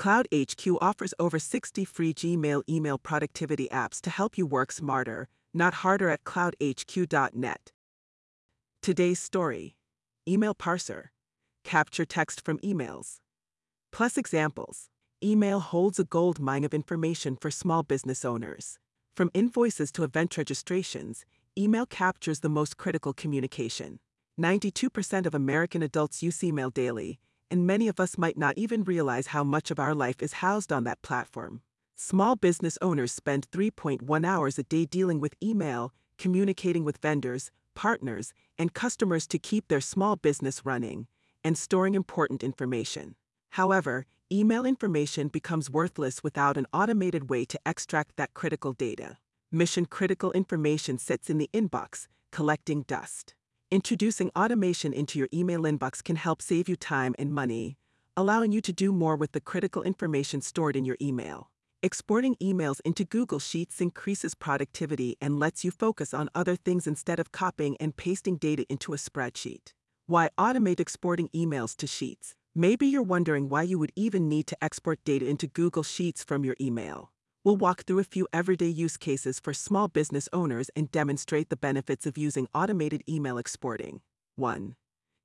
CloudHQ offers over 60 free Gmail email productivity apps to help you work smarter, not harder at cloudhq.net. Today's story: Email Parser. Capture text from emails. Plus examples. Email holds a gold mine of information for small business owners. From invoices to event registrations, email captures the most critical communication. 92% of American adults use email daily, and many of us might not even realize how much of our life is housed on that platform. Small business owners spend 3.1 hours a day dealing with email, communicating with vendors, partners, and customers to keep their small business running, and storing important information. However, email information becomes worthless without an automated way to extract that critical data. Mission-critical information sits in the inbox, collecting dust. Introducing automation into your email inbox can help save you time and money, allowing you to do more with the critical information stored in your email. Exporting emails into Google Sheets increases productivity and lets you focus on other things instead of copying and pasting data into a spreadsheet. Why automate exporting emails to Sheets? Maybe you're wondering why you would even need to export data into Google Sheets from your email. We'll walk through a few everyday use cases for small business owners and demonstrate the benefits of using automated email exporting. 1.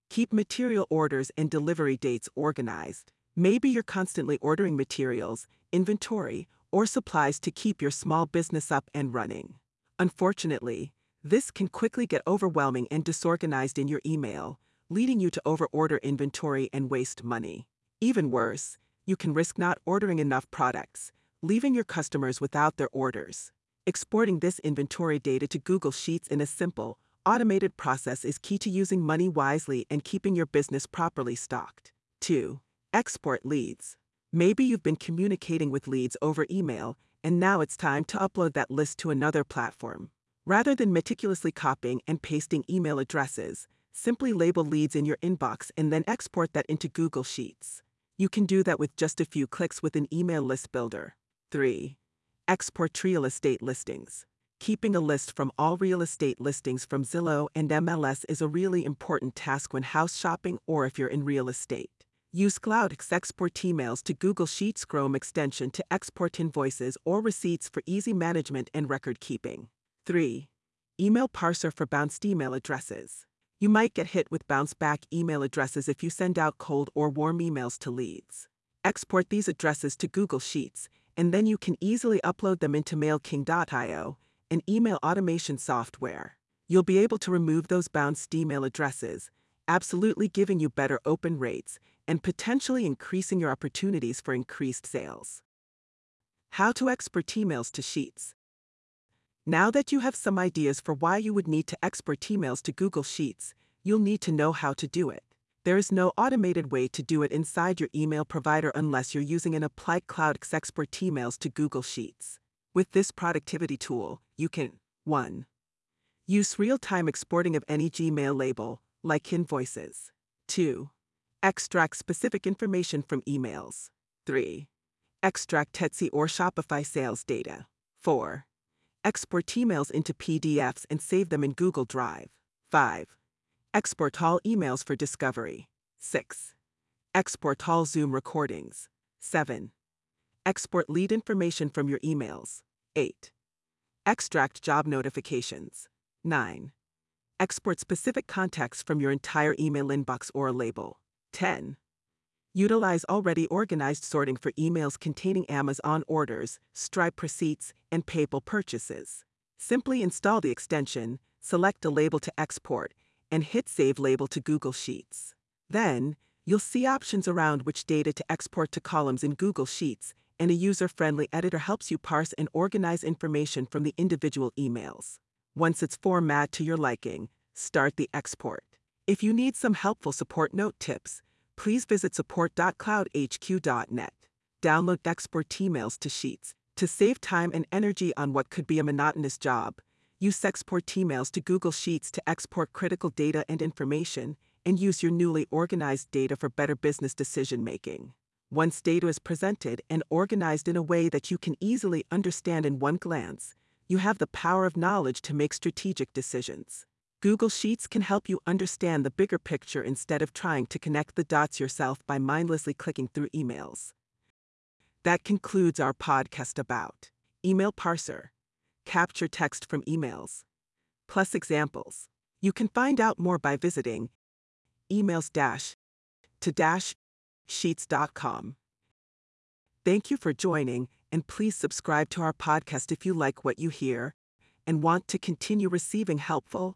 Keep material orders and delivery dates organized. Maybe you're constantly ordering materials, inventory, or supplies to keep your small business up and running. Unfortunately, this can quickly get overwhelming and disorganized in your email, leading you to overorder inventory and waste money. Even worse, you can risk not ordering enough products, leaving your customers without their orders. Exporting this inventory data to Google Sheets in a simple, automated process is key to using money wisely and keeping your business properly stocked. 2. Export leads. Maybe you've been communicating with leads over email, and now it's time to upload that list to another platform. Rather than meticulously copying and pasting email addresses, simply label leads in your inbox and then export that into Google Sheets. You can do that with just a few clicks with an email list builder. 3. Export real estate listings. Keeping a list from all real estate listings from Zillow and MLS is a really important task when house shopping or if you're in real estate. Use CloudX Export Emails to Google Sheets Chrome extension to export invoices or receipts for easy management and record keeping. 3. Email Parser for bounced email addresses. You might get hit with bounce-back email addresses if you send out cold or warm emails to leads. Export these addresses to Google Sheets, and then you can easily upload them into MailKing.io, an email automation software. You'll be able to remove those bounced email addresses, absolutely giving you better open rates and potentially increasing your opportunities for increased sales. How to export emails to Sheets. Now that you have some ideas for why you would need to export emails to Google Sheets, you'll need to know how to do it. There is no automated way to do it inside your email provider unless you're using an applied CloudX Export Emails to Google Sheets. With this productivity tool, you can 1. Use real-time exporting of any Gmail label, like invoices. 2. Extract specific information from emails. 3. Extract Etsy or Shopify sales data. 4. Export emails into PDFs and save them in Google Drive. 5. Export all emails for discovery. 6. Export all Zoom recordings. 7. Export lead information from your emails. 8. Extract job notifications. 9. Export specific contacts from your entire email inbox or label. 10. Utilize already organized sorting for emails containing Amazon orders, Stripe receipts, and PayPal purchases. Simply install the extension, select a label to export, and hit Save Label to Google Sheets. Then, you'll see options around which data to export to columns in Google Sheets, and a user-friendly editor helps you parse and organize information from the individual emails. Once it's formatted to your liking, start the export. If you need some helpful support note tips, please visit support.cloudhq.net. Download Export Emails to Sheets. To save time and energy on what could be a monotonous job, use Export Emails to Google Sheets to export critical data and information, and use your newly organized data for better business decision-making. Once data is presented and organized in a way that you can easily understand in one glance, you have the power of knowledge to make strategic decisions. Google Sheets can help you understand the bigger picture instead of trying to connect the dots yourself by mindlessly clicking through emails. That concludes our podcast about Email Parser, capture text from emails, plus examples. You can find out more by visiting emails-to-sheets.com. Thank you for joining, and please subscribe to our podcast if you like what you hear and want to continue receiving helpful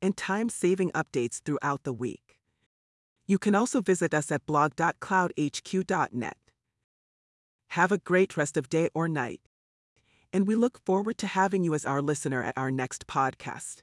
and time-saving updates throughout the week. You can also visit us at blog.cloudhq.net. Have a great rest of day or night, and we look forward to having you as our listener at our next podcast.